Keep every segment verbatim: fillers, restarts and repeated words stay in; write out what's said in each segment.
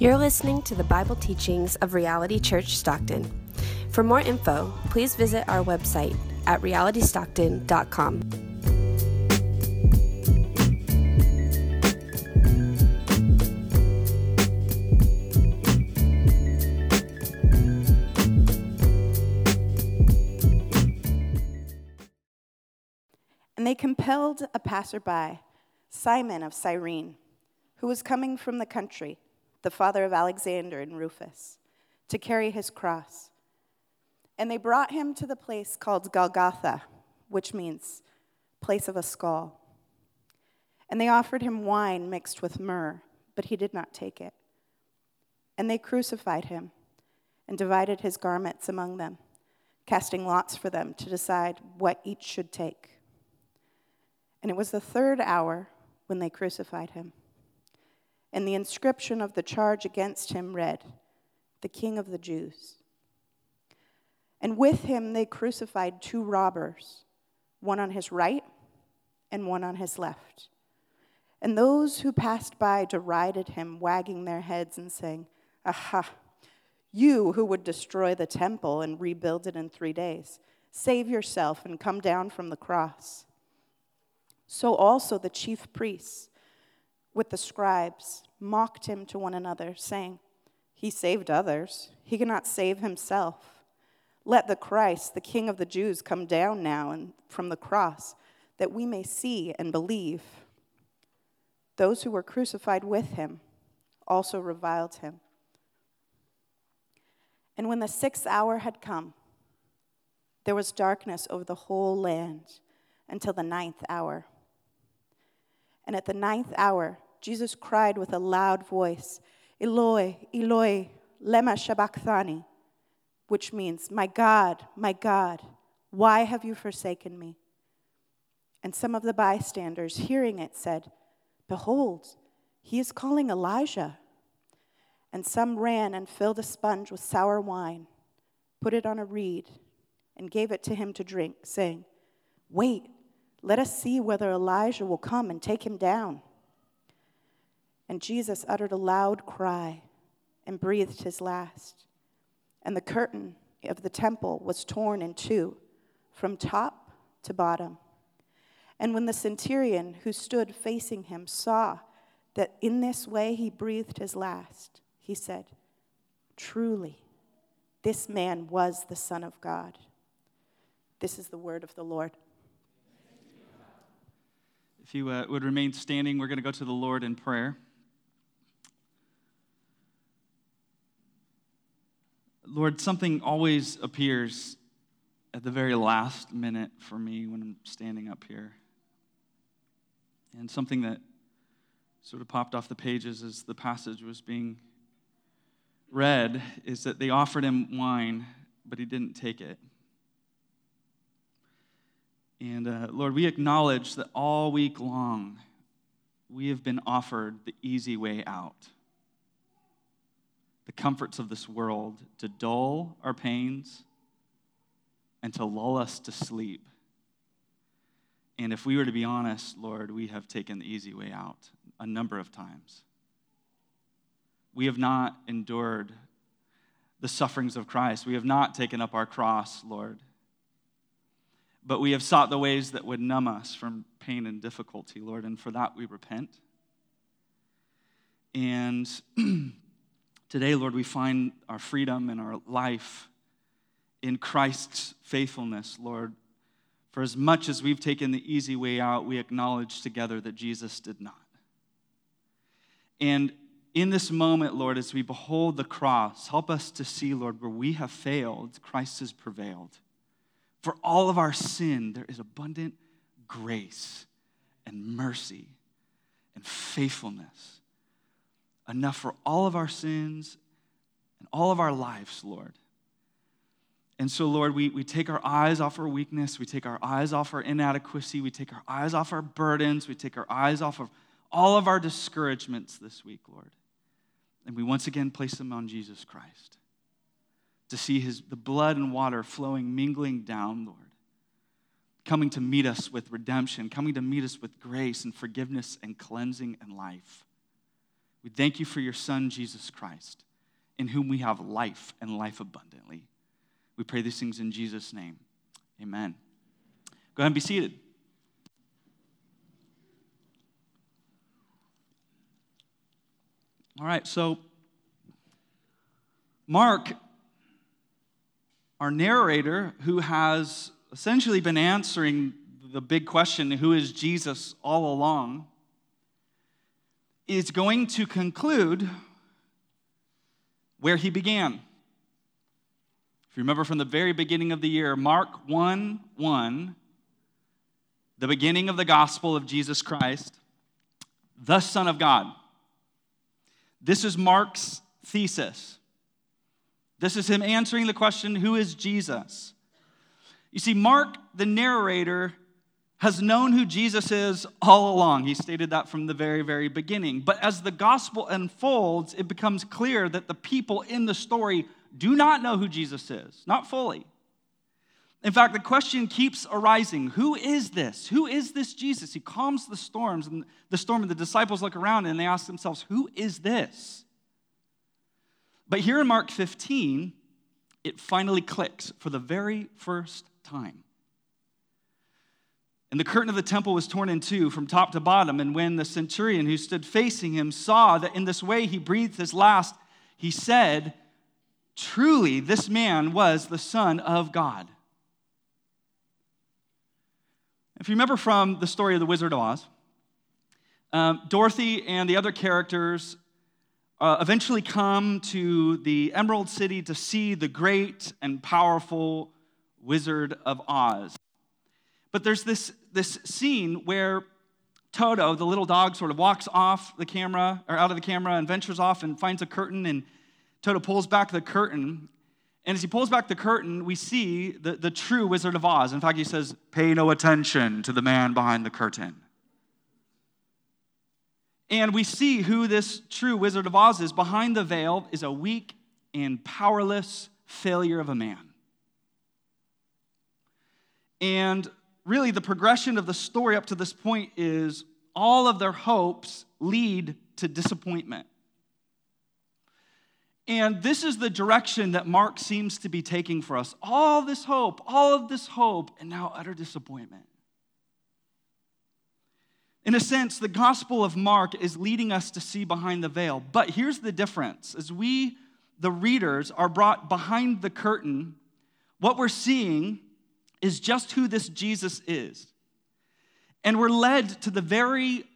You're listening to the Bible teachings of Reality Church Stockton. For more info, please visit our website at reality stockton dot com. And they compelled a passerby, Simon of Cyrene, who was coming from the country, the father of Alexander and Rufus, to carry his cross. And they brought him to the place called Golgotha, which means place of a skull. And they offered him wine mixed with myrrh, but he did not take it. And they crucified him and divided his garments among them, casting lots for them to decide what each should take. And it was the third hour when they crucified him. And the inscription of the charge against him read, "The King of the Jews." And with him they crucified two robbers, one on his right and one on his left. And those who passed by derided him, wagging their heads and saying, "Aha, you who would destroy the temple and rebuild it in three days, save yourself and come down from the cross." So also the chief priests with the scribes mocked him to one another, saying, "He saved others. He cannot save himself. Let the Christ, the King of the Jews, come down now and from the cross, that we may see and believe." Those who were crucified with him also reviled him. And when the sixth hour had come, there was darkness over the whole land until the ninth hour. And at the ninth hour, Jesus cried with a loud voice, "Eloi, Eloi, lema sabachthani," which means, "My God, my God, why have you forsaken me?" And some of the bystanders, hearing it, said, "Behold, he is calling Elijah." And some ran and filled a sponge with sour wine, put it on a reed, and gave it to him to drink, saying, "Wait, let us see whether Elijah will come and take him down." And Jesus uttered a loud cry and breathed his last. And the curtain of the temple was torn in two, from top to bottom. And when the centurion who stood facing him saw that in this way he breathed his last, he said, "Truly, this man was the Son of God." This is the word of the Lord. If you uh, would remain standing, we're going to go to the Lord in prayer. Lord, something always appears at the very last minute for me when I'm standing up here. And something that sort of popped off the pages as the passage was being read is that they offered him wine, but he didn't take it. And uh, Lord, we acknowledge that all week long we have been offered the easy way out. The comforts of this world to dull our pains and to lull us to sleep. And if we were to be honest, Lord, we have taken the easy way out a number of times. We have not endured the sufferings of Christ. We have not taken up our cross, Lord. But we have sought the ways that would numb us from pain and difficulty, Lord, and for that we repent. And today, Lord, we find our freedom and our life in Christ's faithfulness, Lord. For as much as we've taken the easy way out, we acknowledge together that Jesus did not. And in this moment, Lord, as we behold the cross, help us to see, Lord, where we have failed, Christ has prevailed. For all of our sin, there is abundant grace and mercy and faithfulness. Enough for all of our sins and all of our lives, Lord. And so, Lord, we, we take our eyes off our weakness. We take our eyes off our inadequacy. We take our eyes off our burdens. We take our eyes off of all of our discouragements this week, Lord. And we once again place them on Jesus Christ to see his the blood and water flowing, mingling down, Lord, coming to meet us with redemption, coming to meet us with grace and forgiveness and cleansing and life. We We thank you for your Son, Jesus Christ, in whom we have life and life abundantly. We pray these things in Jesus' name. Amen. Go ahead and be seated. All right, so Mark, our narrator, who has essentially been answering the big question, who is Jesus, all along, is going to conclude where he began. If you remember from the very beginning of the year, Mark one one, the beginning of the gospel of Jesus Christ, the Son of God. This is Mark's thesis. This is him answering the question, who is Jesus? You see, Mark, the narrator, has known who Jesus is all along. He stated that from the very, very beginning. But as the gospel unfolds, it becomes clear that the people in the story do not know who Jesus is, not fully. In fact, the question keeps arising. Who is this? Who is this Jesus? He calms the storms and the storm, and the disciples look around and they ask themselves, who is this? But here in Mark fifteen, it finally clicks for the very first time. And the curtain of the temple was torn in two from top to bottom, and when the centurion who stood facing him saw that in this way he breathed his last, he said, "Truly, this man was the Son of God." If you remember from the story of the Wizard of Oz, um, Dorothy and the other characters uh, eventually come to the Emerald City to see the great and powerful Wizard of Oz. But there's this, this scene where Toto, the little dog, sort of walks off the camera, or out of the camera, and ventures off and finds a curtain, and Toto pulls back the curtain. And as he pulls back the curtain, we see the, the true Wizard of Oz. In fact, he says, "Pay no attention to the man behind the curtain." And we see who this true Wizard of Oz is. Behind the veil is a weak and powerless failure of a man. And really, the progression of the story up to this point is all of their hopes lead to disappointment. And this is the direction that Mark seems to be taking for us. All this hope, all of this hope, and now utter disappointment. In a sense, the gospel of Mark is leading us to see behind the veil. But here's the difference. As we, the readers, are brought behind the curtain, what we're seeing is just who this Jesus is. And we're led to the very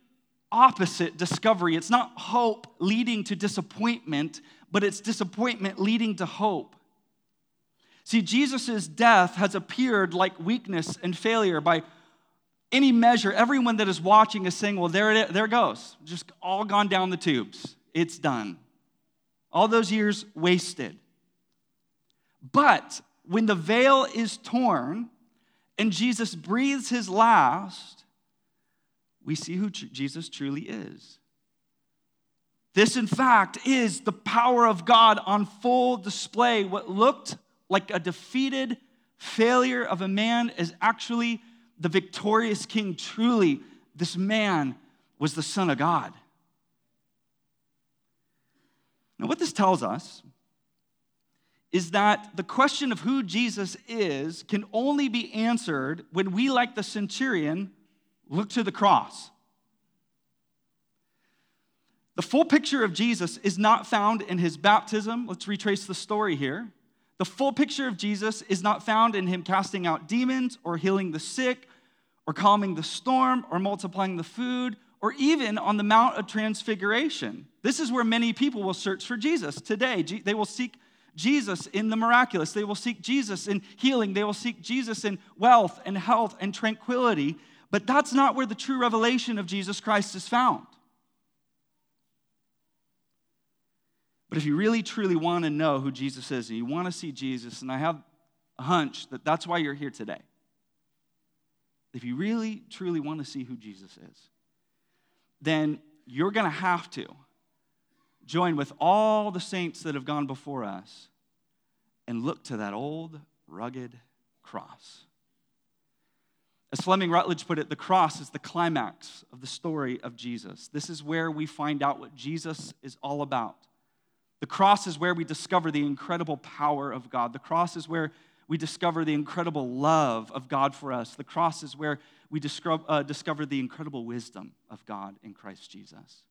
opposite discovery. It's not hope leading to disappointment, but it's disappointment leading to hope. See, Jesus' death has appeared like weakness and failure by any measure. Everyone that is watching is saying, well, there it, there it goes. Just all gone down the tubes. It's done. All those years wasted. But when the veil is torn and Jesus breathes his last, we see who tr- Jesus truly is. This, in fact, is the power of God on full display. What looked like a defeated failure of a man is actually the victorious king. Truly, this man was the Son of God. Now, what this tells us is that the question of who Jesus is can only be answered when we, like the centurion, look to the cross. The full picture of Jesus is not found in his baptism. Let's retrace the story here. The full picture of Jesus is not found in him casting out demons or healing the sick or calming the storm or multiplying the food or even on the Mount of Transfiguration. This is where many people will search for Jesus today. They will seek Jesus in the miraculous. They will seek Jesus in healing. They will seek Jesus in wealth and health and tranquility. But that's not where the true revelation of Jesus Christ is found. But if you really, truly want to know who Jesus is and you want to see Jesus, and I have a hunch that that's why you're here today. If you really, truly want to see who Jesus is, then you're going to have to join with all the saints that have gone before us and look to that old, rugged cross. As Fleming Rutledge put it, the cross is the climax of the story of Jesus. This is where we find out what Jesus is all about. The cross is where we discover the incredible power of God. The cross is where we discover the incredible love of God for us. The cross is where we discover, uh, discover the incredible wisdom of God in Christ Jesus.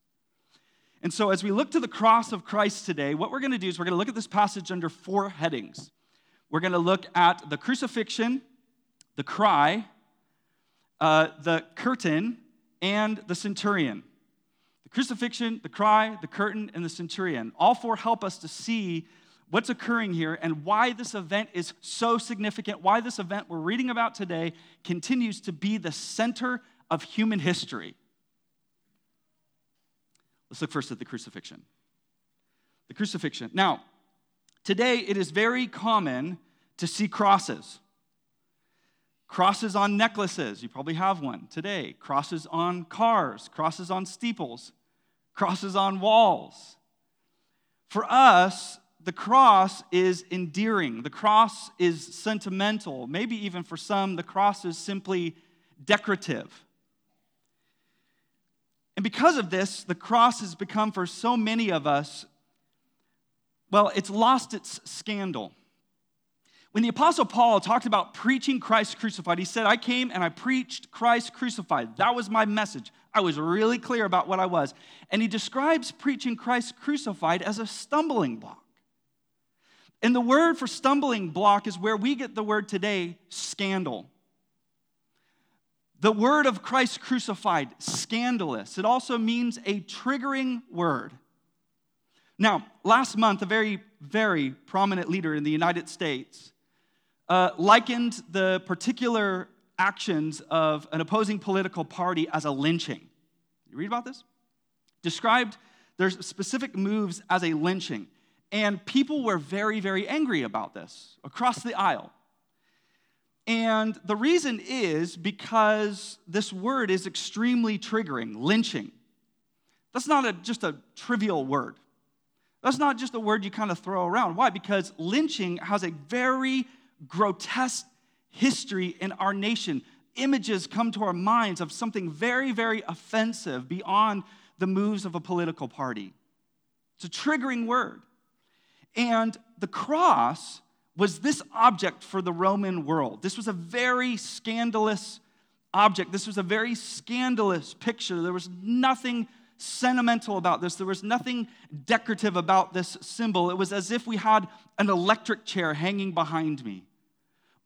And so as we look to the cross of Christ today, what we're going to do is we're going to look at this passage under four headings. We're going to look at the crucifixion, the cry, Uh, the curtain, and the centurion. The crucifixion, the cry, the curtain, and the centurion. All four help us to see what's occurring here and why this event is so significant, why this event we're reading about today continues to be the center of human history. Let's look first at the crucifixion. The crucifixion. Now, today it is very common to see crosses. Crosses on necklaces, you probably have one today. Crosses on cars, crosses on steeples, crosses on walls. For us, the cross is endearing. The cross is sentimental. Maybe even for some, the cross is simply decorative. And because of this, the cross has become for so many of us, well, it's lost its scandal. When the Apostle Paul talked about preaching Christ crucified, he said, I came and I preached Christ crucified. That was my message. I was really clear about what I was. And he describes preaching Christ crucified as a stumbling block. And the word for stumbling block is where we get the word today, scandal. The word of Christ crucified, scandalous. It also means a triggering word. Now, last month, a very, very prominent leader in the United States Uh, likened the particular actions of an opposing political party as a lynching. You read about this? Described their specific moves as a lynching. And people were very, very angry about this across the aisle. And the reason is because this word is extremely triggering, lynching. That's not a, just a trivial word. That's not just a word you kind of throw around. Why? Because lynching has a very grotesque history in our nation. Images come to our minds of something very, very offensive beyond the moves of a political party. It's a triggering word. And the cross was this object for the Roman world. This was a very scandalous object. This was a very scandalous picture. There was nothing sentimental about this. There was nothing decorative about this symbol. It was as if we had an electric chair hanging behind me,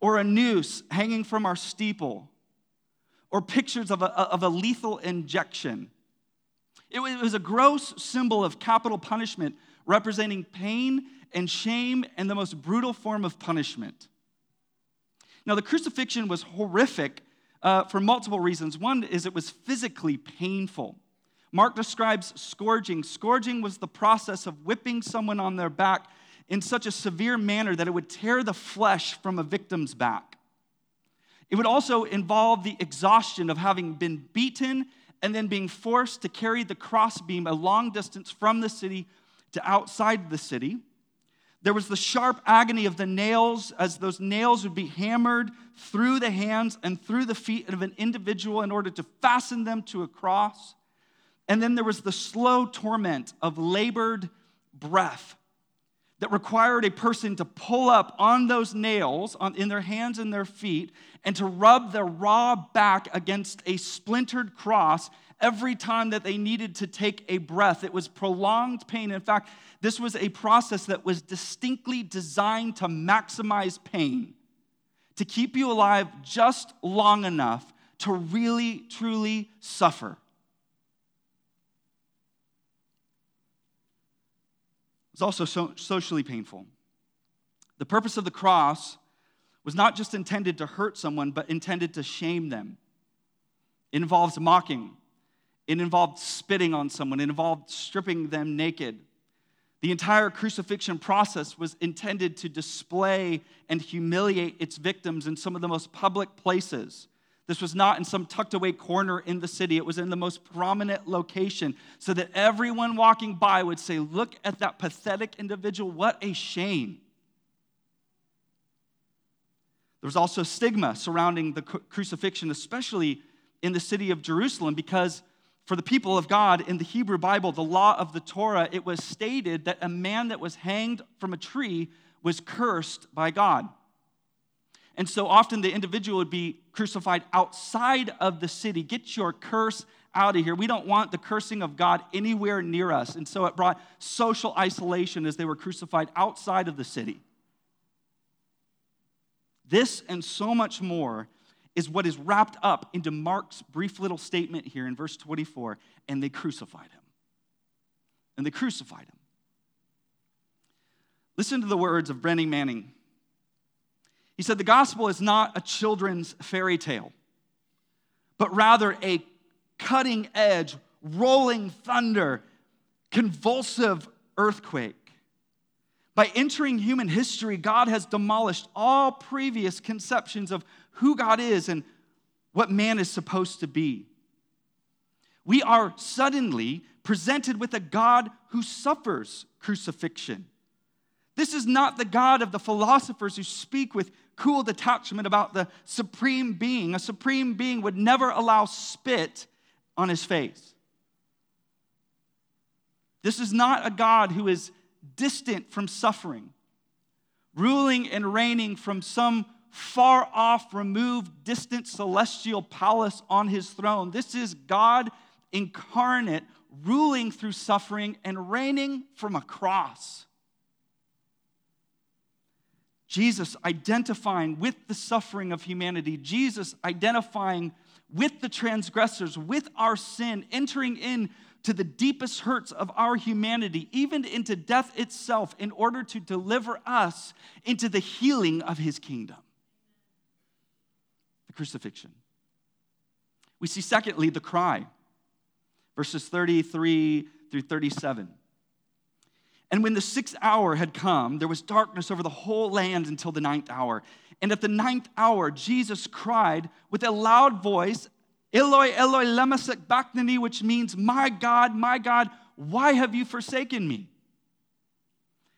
or a noose hanging from our steeple, or pictures of a, of a lethal injection. It was a gross symbol of capital punishment, representing pain and shame and the most brutal form of punishment. Now, the crucifixion was horrific uh, for multiple reasons. One is it was physically painful. Mark describes scourging. Scourging was the process of whipping someone on their back in such a severe manner that it would tear the flesh from a victim's back. It would also involve the exhaustion of having been beaten and then being forced to carry the crossbeam a long distance from the city to outside the city. There was the sharp agony of the nails as those nails would be hammered through the hands and through the feet of an individual in order to fasten them to a cross. And then there was the slow torment of labored breath that required a person to pull up on those nails on, in their hands and their feet and to rub their raw back against a splintered cross every time that they needed to take a breath. It was prolonged pain. In fact, this was a process that was distinctly designed to maximize pain, to keep you alive just long enough to really, truly suffer. It was also so socially painful. The purpose of the cross was not just intended to hurt someone, but intended to shame them. It involved mocking. It involved spitting on someone. It involved stripping them naked. The entire crucifixion process was intended to display and humiliate its victims in some of the most public places. This was not in some tucked away corner in the city. It was in the most prominent location so that everyone walking by would say, look at that pathetic individual. What a shame. There was also stigma surrounding the crucifixion, especially in the city of Jerusalem, because for the people of God in the Hebrew Bible, the law of the Torah, it was stated that a man that was hanged from a tree was cursed by God. And so often the individual would be crucified outside of the city. Get your curse out of here. We don't want the cursing of God anywhere near us. And so it brought social isolation as they were crucified outside of the city. This and so much more is what is wrapped up into Mark's brief little statement here in verse twenty-four, and they crucified him. And they crucified him. Listen to the words of Brennan Manning. He said, "The gospel is not a children's fairy tale, but rather a cutting edge, rolling thunder, convulsive earthquake. By entering human history, God has demolished all previous conceptions of who God is and what man is supposed to be. We are suddenly presented with a God who suffers crucifixion. This is not the God of the philosophers who speak with cool detachment about the supreme being. A supreme being would never allow spit on his face. This is not a God who is distant from suffering, ruling and reigning from some far-off, removed, distant celestial palace on his throne. This is God incarnate, ruling through suffering and reigning from a cross. Jesus identifying with the suffering of humanity, Jesus identifying with the transgressors, with our sin, entering in to the deepest hurts of our humanity, even into death itself, in order to deliver us into the healing of his kingdom." The crucifixion. We see, secondly, the cry, verses thirty-three through thirty-seven. "And when the sixth hour had come, there was darkness over the whole land until the ninth hour. And at the ninth hour, Jesus cried with a loud voice, 'Eloi, Eloi, lema sabachthani,' which means, 'My God, my God, why have you forsaken me?'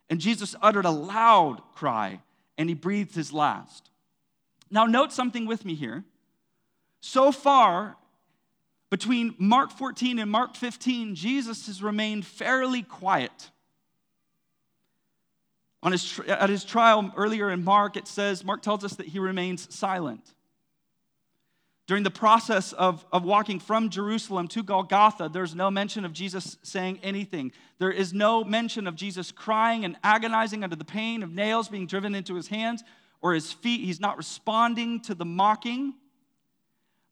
And Jesus uttered a loud cry, and he breathed his last." Now note something with me here. So far, between Mark fourteen and Mark fifteen, Jesus has remained fairly quiet. On his, at his trial earlier in Mark, it says, Mark tells us that he remains silent. During the process of, of walking from Jerusalem to Golgotha, there's no mention of Jesus saying anything. There is no mention of Jesus crying and agonizing under the pain of nails being driven into his hands or his feet. He's not responding to the mocking.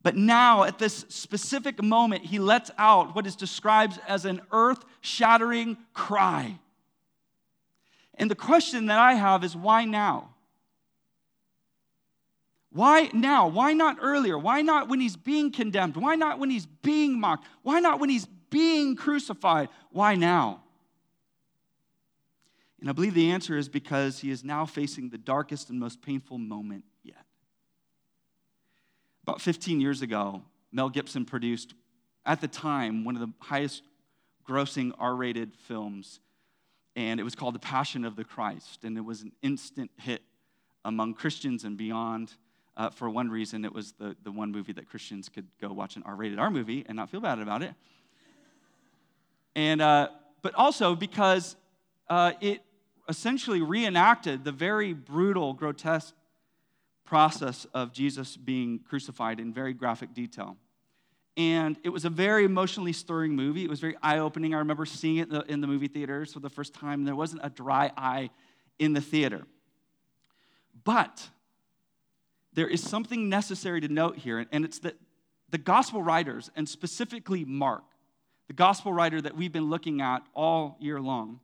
But now, at this specific moment, he lets out what is described as an earth-shattering cry. And the question that I have is, why now? Why now? Why not earlier? Why not when he's being condemned? Why not when he's being mocked? Why not when he's being crucified? Why now? And I believe the answer is because he is now facing the darkest and most painful moment yet. About fifteen years ago, Mel Gibson produced, at the time, one of the highest grossing R-rated films. And it was called The Passion of the Christ. And it was an instant hit among Christians and beyond. Uh, for one reason, it was the, the one movie that Christians could go watch an R-rated R movie and not feel bad about it. And uh, but also because uh, it essentially reenacted the very brutal, grotesque process of Jesus being crucified in very graphic detail. And it was a very emotionally stirring movie. It was very eye-opening. I remember seeing it in the, in the movie theaters for the first time. There wasn't a dry eye in the theater. But there is something necessary to note here, and it's that the gospel writers, and specifically Mark, the gospel writer that we've been looking at all year long,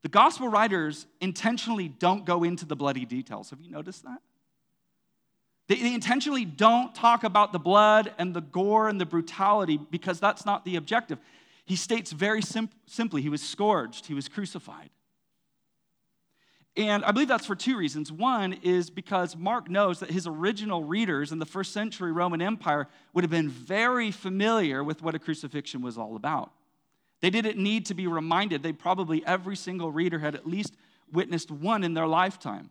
the gospel writers intentionally don't go into the bloody details. Have you noticed that? They intentionally don't talk about the blood and the gore and the brutality because that's not the objective. He states very sim- simply, he was scourged, he was crucified. And I believe that's for two reasons. One is because Mark knows that his original readers in the first century Roman Empire would have been very familiar with what a crucifixion was all about. They didn't need to be reminded. They probably, every single reader had at least witnessed one in their lifetime.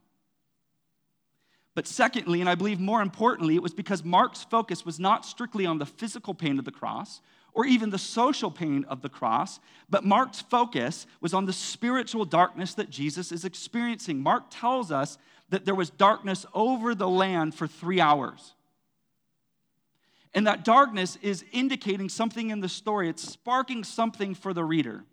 But secondly, and I believe more importantly, it was because Mark's focus was not strictly on the physical pain of the cross or even the social pain of the cross, but Mark's focus was on the spiritual darkness that Jesus is experiencing. Mark tells us that there was darkness over the land for three hours. And that darkness is indicating something in the story. It's sparking something for the reader.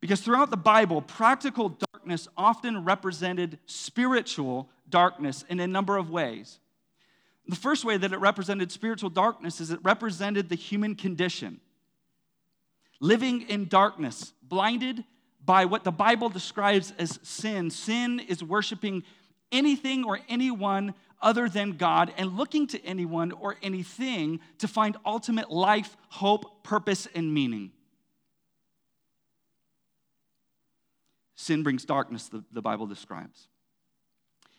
Because throughout the Bible, practical darkness often represented spiritual darkness in a number of ways. The first way that it represented spiritual darkness is it represented the human condition. Living in darkness, blinded by what the Bible describes as sin. Sin is worshiping anything or anyone other than God and looking to anyone or anything to find ultimate life, hope, purpose, and meaning. Sin brings darkness, the, the Bible describes.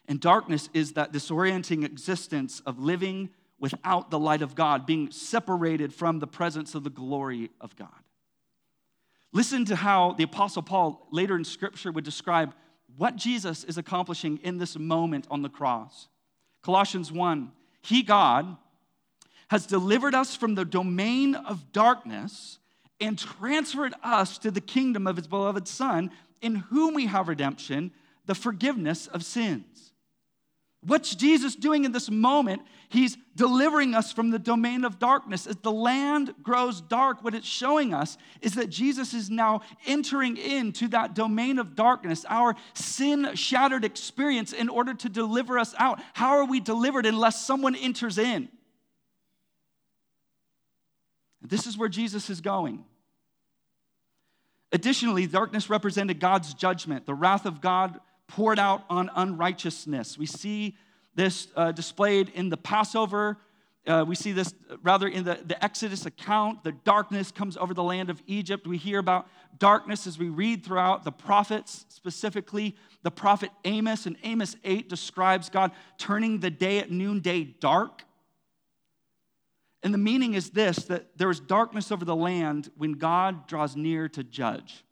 And darkness is that disorienting existence of living without the light of God, being separated from the presence of the glory of God. Listen to how the Apostle Paul later in Scripture would describe what Jesus is accomplishing in this moment on the cross. Colossians one, he, God, has delivered us from the domain of darkness and transferred us to the kingdom of his beloved Son, in whom we have redemption, the forgiveness of sins. What's Jesus doing in this moment? He's delivering us from the domain of darkness. As the land grows dark, what it's showing us is that Jesus is now entering into that domain of darkness, our sin-shattered experience, in order to deliver us out. How are we delivered unless someone enters in? This is where Jesus is going. Additionally, darkness represented God's judgment, the wrath of God poured out on unrighteousness. We see this uh, displayed in the Passover. Uh, we see this rather in the, the Exodus account. The darkness comes over the land of Egypt. We hear about darkness as we read throughout the prophets, specifically the prophet Amos. And Amos eight describes God turning the day at noonday dark. And the meaning is this, that there is darkness over the land when God draws near to judge.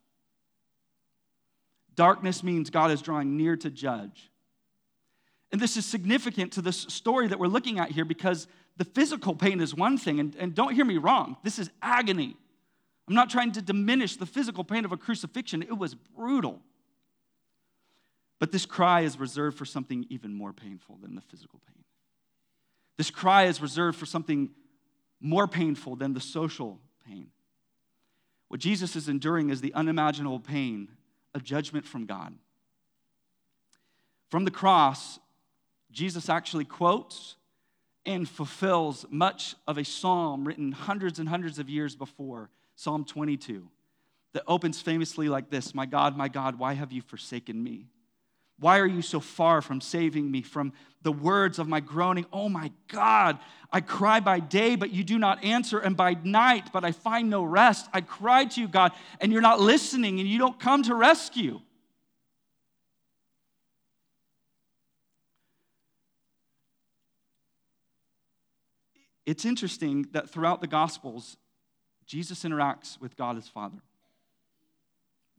Darkness means God is drawing near to judge. And this is significant to this story that we're looking at here, because the physical pain is one thing, and, and don't hear me wrong, this is agony. I'm not trying to diminish the physical pain of a crucifixion. It was brutal. But this cry is reserved for something even more painful than the physical pain. This cry is reserved for something more painful than the social pain. What Jesus is enduring is the unimaginable pain of judgment from God. From the cross, Jesus actually quotes and fulfills much of a psalm written hundreds and hundreds of years before, Psalm twenty-two, that opens famously like this: "My God, my God, why have you forsaken me? Why are you so far from saving me from the words of my groaning? Oh my God, I cry by day, but you do not answer, and by night, but I find no rest. I cry to you, God, and you're not listening, and you don't come to rescue." It's interesting that throughout the Gospels, Jesus interacts with God as Father.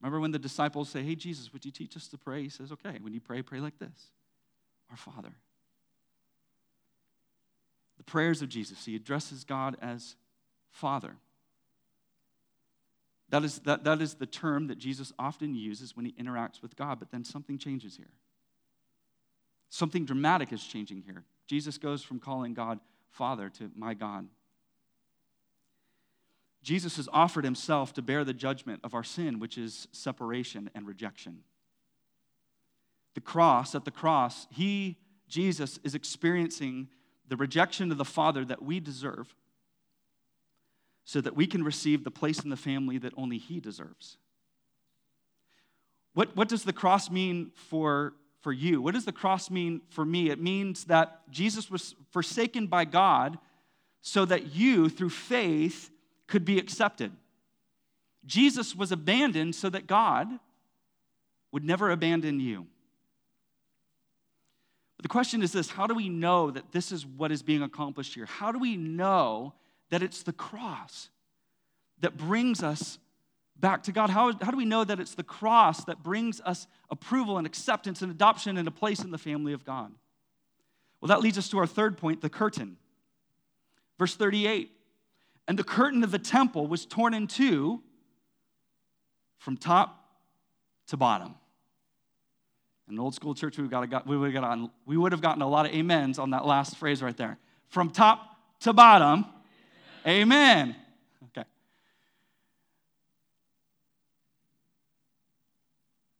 Remember when the disciples say, "Hey, Jesus, would you teach us to pray?" He says, "Okay, when you pray, pray like this: Our Father." The prayers of Jesus, he addresses God as Father. That is, that, that is the term that Jesus often uses when he interacts with God, but then something changes here. Something dramatic is changing here. Jesus goes from calling God Father to "my God." Jesus has offered himself to bear the judgment of our sin, which is separation and rejection. The cross, at the cross, he, Jesus, is experiencing the rejection of the Father that we deserve, so that we can receive the place in the family that only he deserves. What, what does the cross mean for, for you? What does the cross mean for me? It means that Jesus was forsaken by God so that you, through faith, could be accepted. Jesus was abandoned so that God would never abandon you. But the question is this: how do we know that this is what is being accomplished here? How do we know that it's the cross that brings us back to God? How, how do we know that it's the cross that brings us approval and acceptance and adoption and a place in the family of God? Well, that leads us to our third point, the curtain. Verse thirty-eight, and the curtain of the temple was torn in two from top to bottom. In an old school church, we would have got, we would have gotten, we would have gotten a lot of amens on that last phrase right there. From top to bottom, amen. amen. Okay.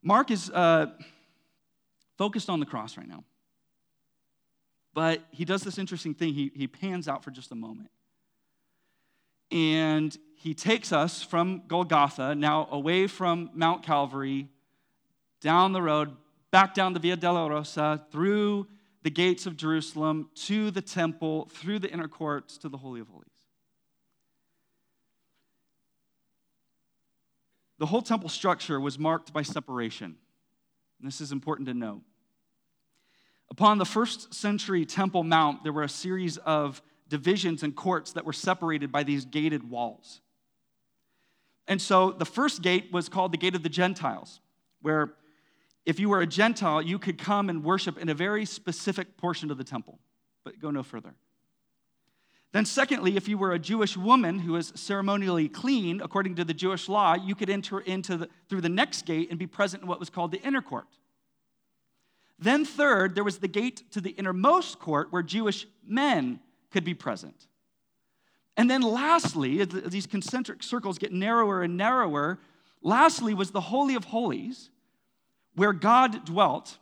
Mark is uh, focused on the cross right now. But he does this interesting thing. He, he pans out for just a moment. And he takes us from Golgotha, now away from Mount Calvary, down the road, back down the Via della Rosa, through the gates of Jerusalem, to the temple, through the inner courts, to the Holy of Holies. The whole temple structure was marked by separation. And this is important to note. Upon the first century Temple Mount, there were a series of divisions and courts that were separated by these gated walls. And so the first gate was called the Gate of the Gentiles, where if you were a Gentile, you could come and worship in a very specific portion of the temple, but go no further. Then secondly, if you were a Jewish woman who was ceremonially clean, according to the Jewish law, you could enter into the, through the next gate and be present in what was called the inner court. Then third, there was the gate to the innermost court where Jewish men could be present. And then lastly, these concentric circles get narrower and narrower. Lastly was the Holy of Holies, where God dwelt,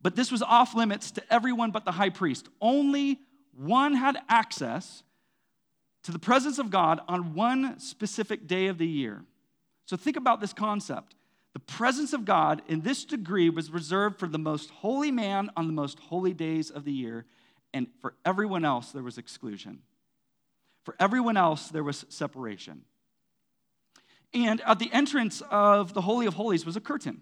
but this was off limits to everyone but the high priest. Only one had access to the presence of God on one specific day of the year. So think about this concept. The presence of God in this degree was reserved for the most holy man on the most holy days of the year, and for everyone else, there was exclusion. For everyone else, there was separation. And at the entrance of the Holy of Holies was a curtain.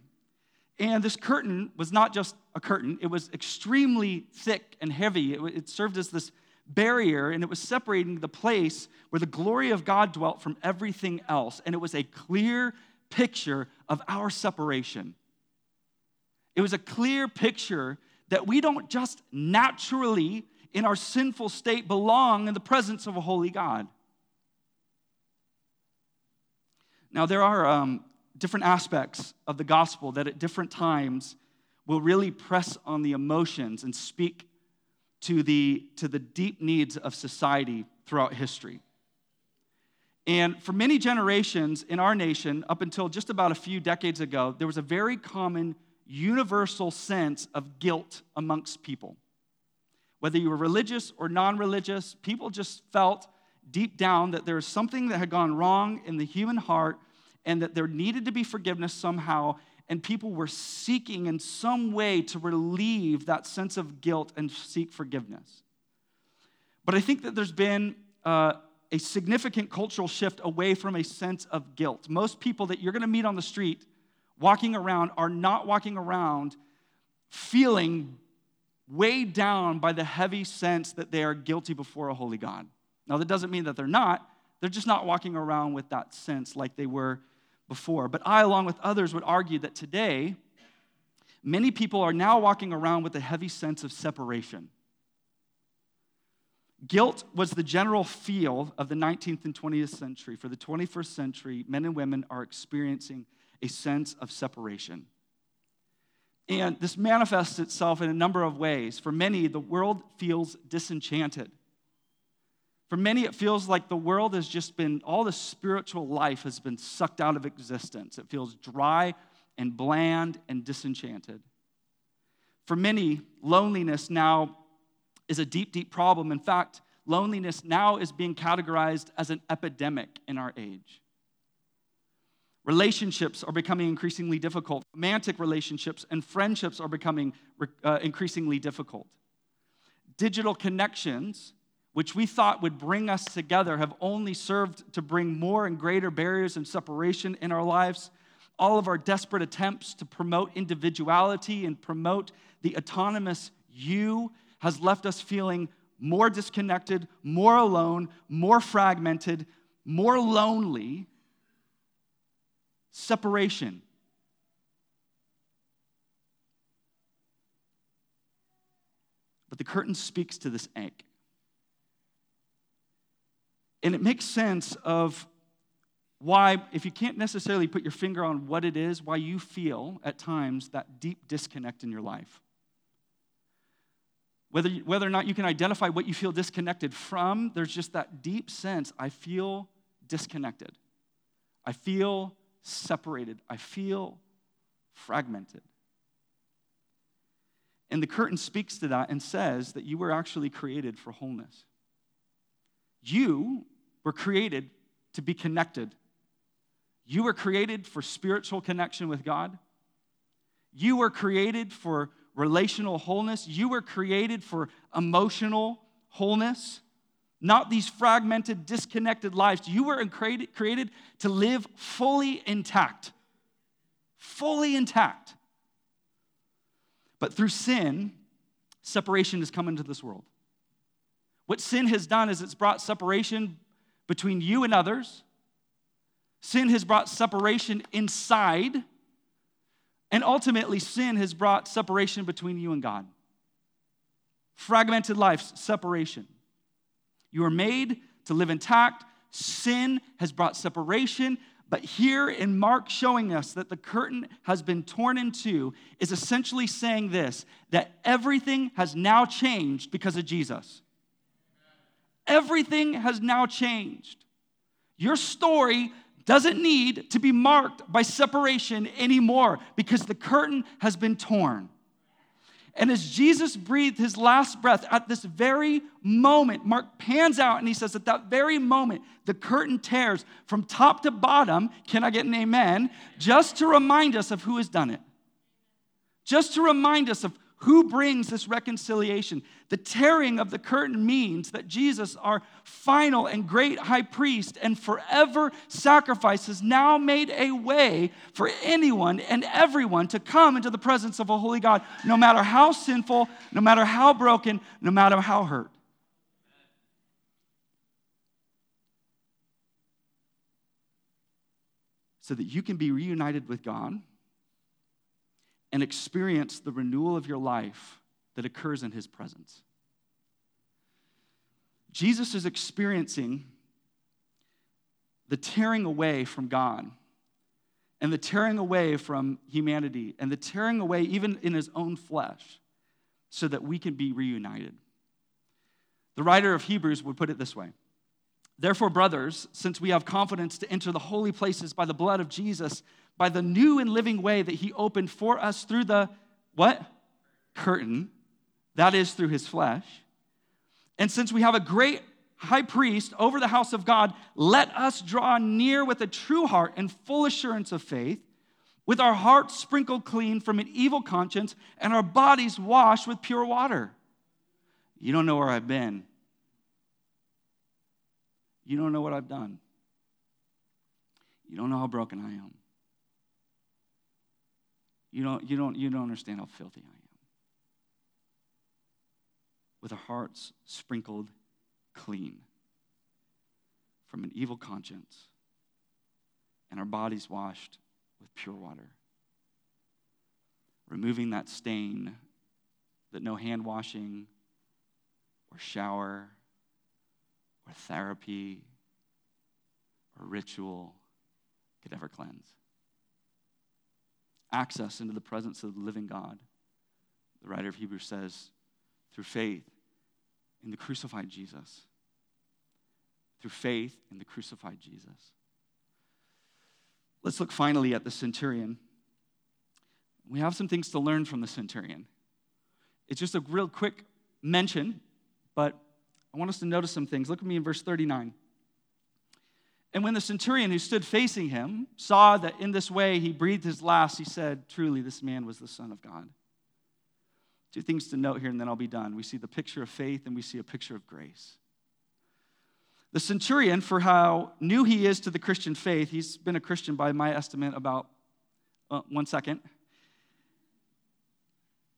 And this curtain was not just a curtain. It was extremely thick and heavy. It, it served as this barrier, and it was separating the place where the glory of God dwelt from everything else. And it was a clear picture of our separation. It was a clear picture that we don't just naturally, in our sinful state, belong in the presence of a holy God. Now, there are um, different aspects of the gospel that at different times will really press on the emotions and speak to the, to the deep needs of society throughout history. And for many generations in our nation, up until just about a few decades ago, there was a very common universal sense of guilt amongst people. Whether you were religious or non-religious, people just felt deep down that there was something that had gone wrong in the human heart and that there needed to be forgiveness somehow, and people were seeking in some way to relieve that sense of guilt and seek forgiveness. But I think that there's been uh, a significant cultural shift away from a sense of guilt. Most people that you're going to meet on the street walking around are not walking around feeling weighed down by the heavy sense that they are guilty before a holy God. Now, that doesn't mean that they're not. They're just not walking around with that sense like they were before. But I, along with others, would argue that today, many people are now walking around with a heavy sense of separation. Guilt was the general feel of the nineteenth and twentieth century. For the twenty-first century, men and women are experiencing a sense of separation. And this manifests itself in a number of ways. For many, the world feels disenchanted. For many, it feels like the world has just been, all the spiritual life has been sucked out of existence. It feels dry and bland and disenchanted. For many, loneliness now is a deep, deep problem. In fact, loneliness now is being categorized as an epidemic in our age. Relationships are becoming increasingly difficult. Romantic relationships and friendships are becoming uh, increasingly difficult. Digital connections, which we thought would bring us together, have only served to bring more and greater barriers and separation in our lives. All of our desperate attempts to promote individuality and promote the autonomous you has left us feeling more disconnected, more alone, more fragmented, more lonely. Separation. But the curtain speaks to this egg. And it makes sense of why, if you can't necessarily put your finger on what it is, why you feel at times that deep disconnect in your life. Whether, whether or not you can identify what you feel disconnected from, there's just that deep sense, I feel disconnected. I feel separated. I feel fragmented. And the curtain speaks to that and says that you were actually created for wholeness. You were created to be connected. You were created for spiritual connection with God. You were created for relational wholeness. You were created for emotional wholeness, not these fragmented, disconnected lives. You were created to live fully intact, fully intact. But through sin, separation has come into this world. What sin has done is it's brought separation between you and others. Sin has brought separation inside. And ultimately, sin has brought separation between you and God. Fragmented lives, separation. You are made to live intact. Sin has brought separation. But here in Mark showing us that the curtain has been torn in two is essentially saying this, that everything has now changed because of Jesus. Everything has now changed. Your story doesn't need to be marked by separation anymore because the curtain has been torn. And as Jesus breathed his last breath, at this very moment, Mark pans out and he says, at that very moment, the curtain tears from top to bottom, can I get an amen, just to remind us of who has done it. Just to remind us of who brings this reconciliation. The tearing of the curtain means that Jesus, our final and great high priest and forever sacrifice, has now made a way for anyone and everyone to come into the presence of a holy God, no matter how sinful, no matter how broken, no matter how hurt. So that you can be reunited with God and experience the renewal of your life that occurs in his presence. Jesus is experiencing the tearing away from God and the tearing away from humanity and the tearing away even in his own flesh so that we can be reunited. The writer of Hebrews would put it this way. Therefore, brothers, since we have confidence to enter the holy places by the blood of Jesus, by the new and living way that he opened for us through the, what? Curtain. That is, through his flesh. And since we have a great high priest over the house of God, let us draw near with a true heart and full assurance of faith, with our hearts sprinkled clean from an evil conscience and our bodies washed with pure water. You don't know where I've been. You don't know what I've done. You don't know how broken I am. You don't, you don't, you don't understand how filthy I am. With our hearts sprinkled clean from an evil conscience and our bodies washed with pure water, removing that stain that no hand washing or shower or therapy or ritual could ever cleanse. Access into the presence of the living God, the writer of Hebrews says, through faith in the crucified Jesus. Through faith in the crucified Jesus. Let's look finally at the centurion. We have some things to learn from the centurion. It's just a real quick mention, but I want us to notice some things. Look at me in verse thirty-nine. And when the centurion who stood facing him saw that in this way he breathed his last, he said, truly, this man was the Son of God. Two things to note here, and then I'll be done. We see the picture of faith, and we see a picture of grace. The centurion, for how new he is to the Christian faith, he's been a Christian by my estimate about uh, one second,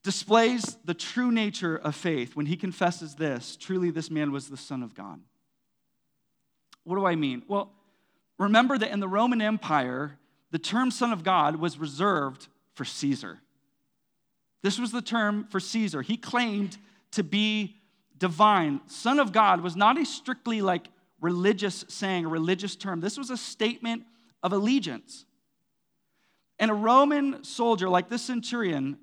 displays the true nature of faith when he confesses this, truly, this man was the Son of God. What do I mean? Well, remember that in the Roman Empire, the term Son of God was reserved for Caesar. This was the term for Caesar. He claimed to be divine. Son of God was not a strictly like religious saying, a religious term. This was a statement of allegiance. And a Roman soldier like this centurion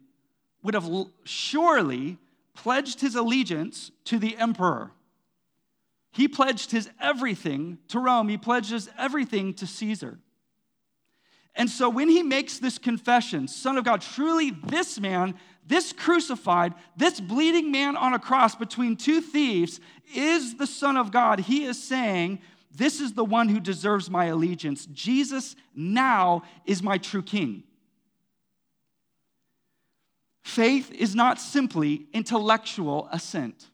would have surely pledged his allegiance to the emperor. He pledged his everything to Rome. He pledged his everything to Caesar. And so when he makes this confession, Son of God, truly this man, this crucified, this bleeding man on a cross between two thieves is the Son of God. He is saying, this is the one who deserves my allegiance. Jesus now is my true king. Faith is not simply intellectual assent.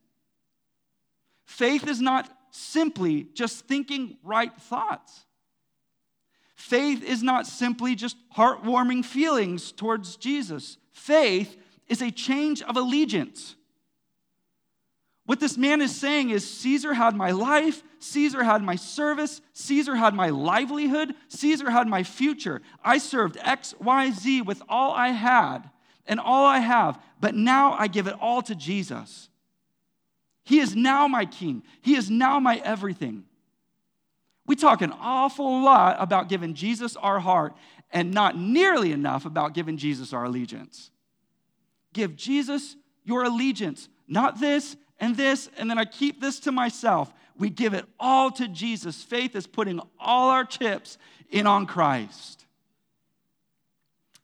Faith is not simply just thinking right thoughts. Faith is not simply just heartwarming feelings towards Jesus. Faith is a change of allegiance. What this man is saying is, Caesar had my life, Caesar had my service, Caesar had my livelihood, Caesar had my future. I served X, Y, Z with all I had and all I have, but now I give it all to Jesus. He is now my king. He is now my everything. We talk an awful lot about giving Jesus our heart and not nearly enough about giving Jesus our allegiance. Give Jesus your allegiance, not this and this, and then I keep this to myself. We give it all to Jesus. Faith is putting all our chips in on Christ.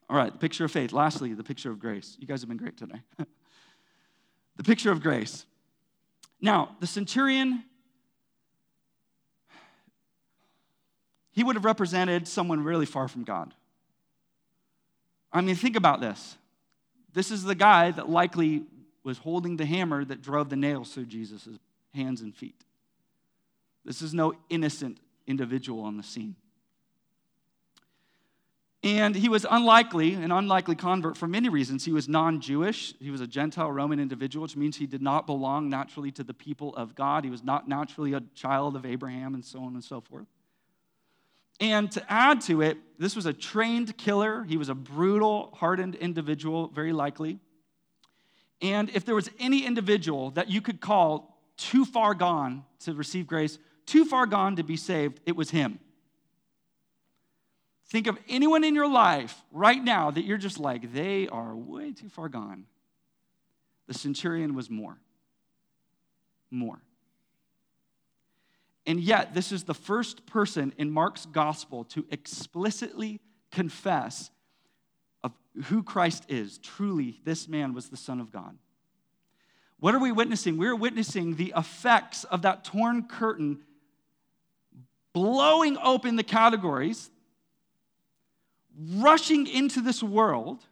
All right, the picture of faith. Lastly, the picture of grace. You guys have been great today. The picture of grace. Now, the centurion, he would have represented someone really far from God. I mean, think about this. This is the guy that likely was holding the hammer that drove the nails through Jesus' hands and feet. This is no innocent individual on the scene. And he was unlikely, an unlikely convert for many reasons. He was non-Jewish. He was a Gentile Roman individual, which means he did not belong naturally to the people of God. He was not naturally a child of Abraham and so on and so forth. And to add to it, this was a trained killer. He was a brutal, hardened individual, very likely. And if there was any individual that you could call too far gone to receive grace, too far gone to be saved, it was him. Think of anyone in your life right now that you're just like, they are way too far gone. The centurion was more. More. And yet, this is the first person in Mark's gospel to explicitly confess of who Christ is. Truly, this man was the Son of God. What are we witnessing? We're witnessing the effects of that torn curtain blowing open the categories, rushing into this world.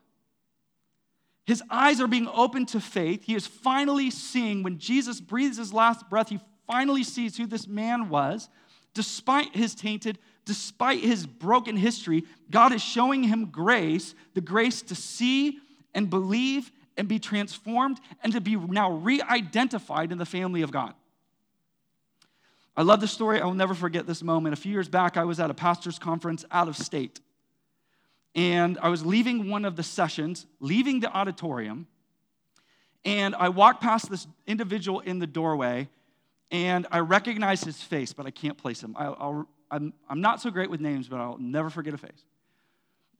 His eyes are being opened to faith. He is finally seeing, when Jesus breathes his last breath, he finally sees who this man was. Despite his tainted, despite his broken history, God is showing him grace, the grace to see and believe and be transformed and to be now re-identified in the family of God. I love this story. I will never forget this moment. A few years back, I was at a pastor's conference out of state. And I was leaving one of the sessions, leaving the auditorium, and I walked past this individual in the doorway, and I recognized his face, but I can't place him. I, I'll, I'm, I'm not so great with names, but I'll never forget a face.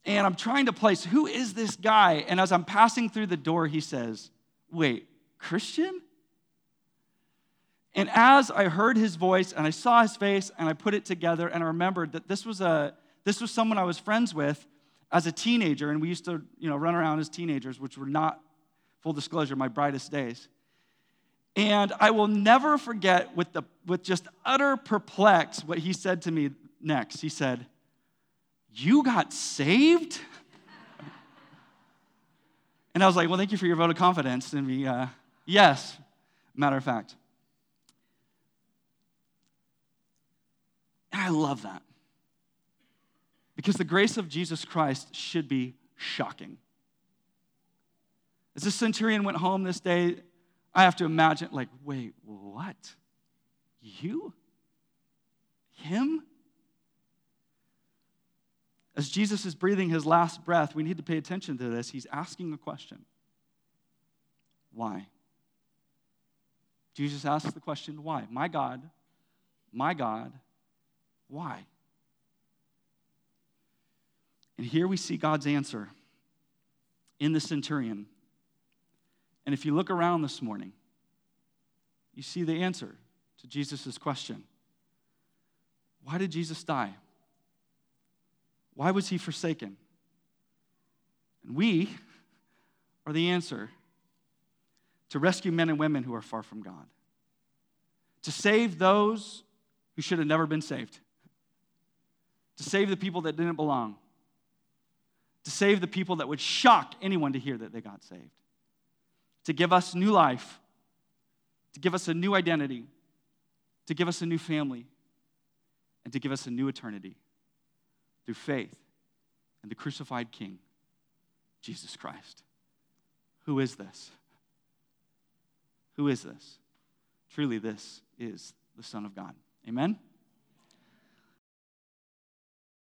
And I'm trying to place, who is this guy? And as I'm passing through the door, he says, wait, Christian? And as I heard his voice, and I saw his face, and I put it together, and I remembered that this was a this was someone I was friends with as a teenager, and we used to, you know, run around as teenagers, which were not, full disclosure, my brightest days. And I will never forget with the with just utter perplex what he said to me next. He said, you got saved? And I was like, well, thank you for your vote of confidence in me. Uh, yes, matter of fact. And I love that. Because the grace of Jesus Christ should be shocking. As the centurion went home this day, I have to imagine, like, wait, what? You? Him? As Jesus is breathing his last breath, we need to pay attention to this. He's asking a question. Why? Jesus asks the question, why? My God, my God, why? And here we see God's answer in the centurion. And if you look around this morning, you see the answer to Jesus' question. Why did Jesus die? Why was he forsaken? And we are the answer to rescue men and women who are far from God, to save those who should have never been saved, to save the people that didn't belong, to save the people that would shock anyone to hear that they got saved, to give us new life, to give us a new identity, to give us a new family, and to give us a new eternity through faith in the crucified King, Jesus Christ. Who is this? Who is this? Truly, this is the Son of God. Amen?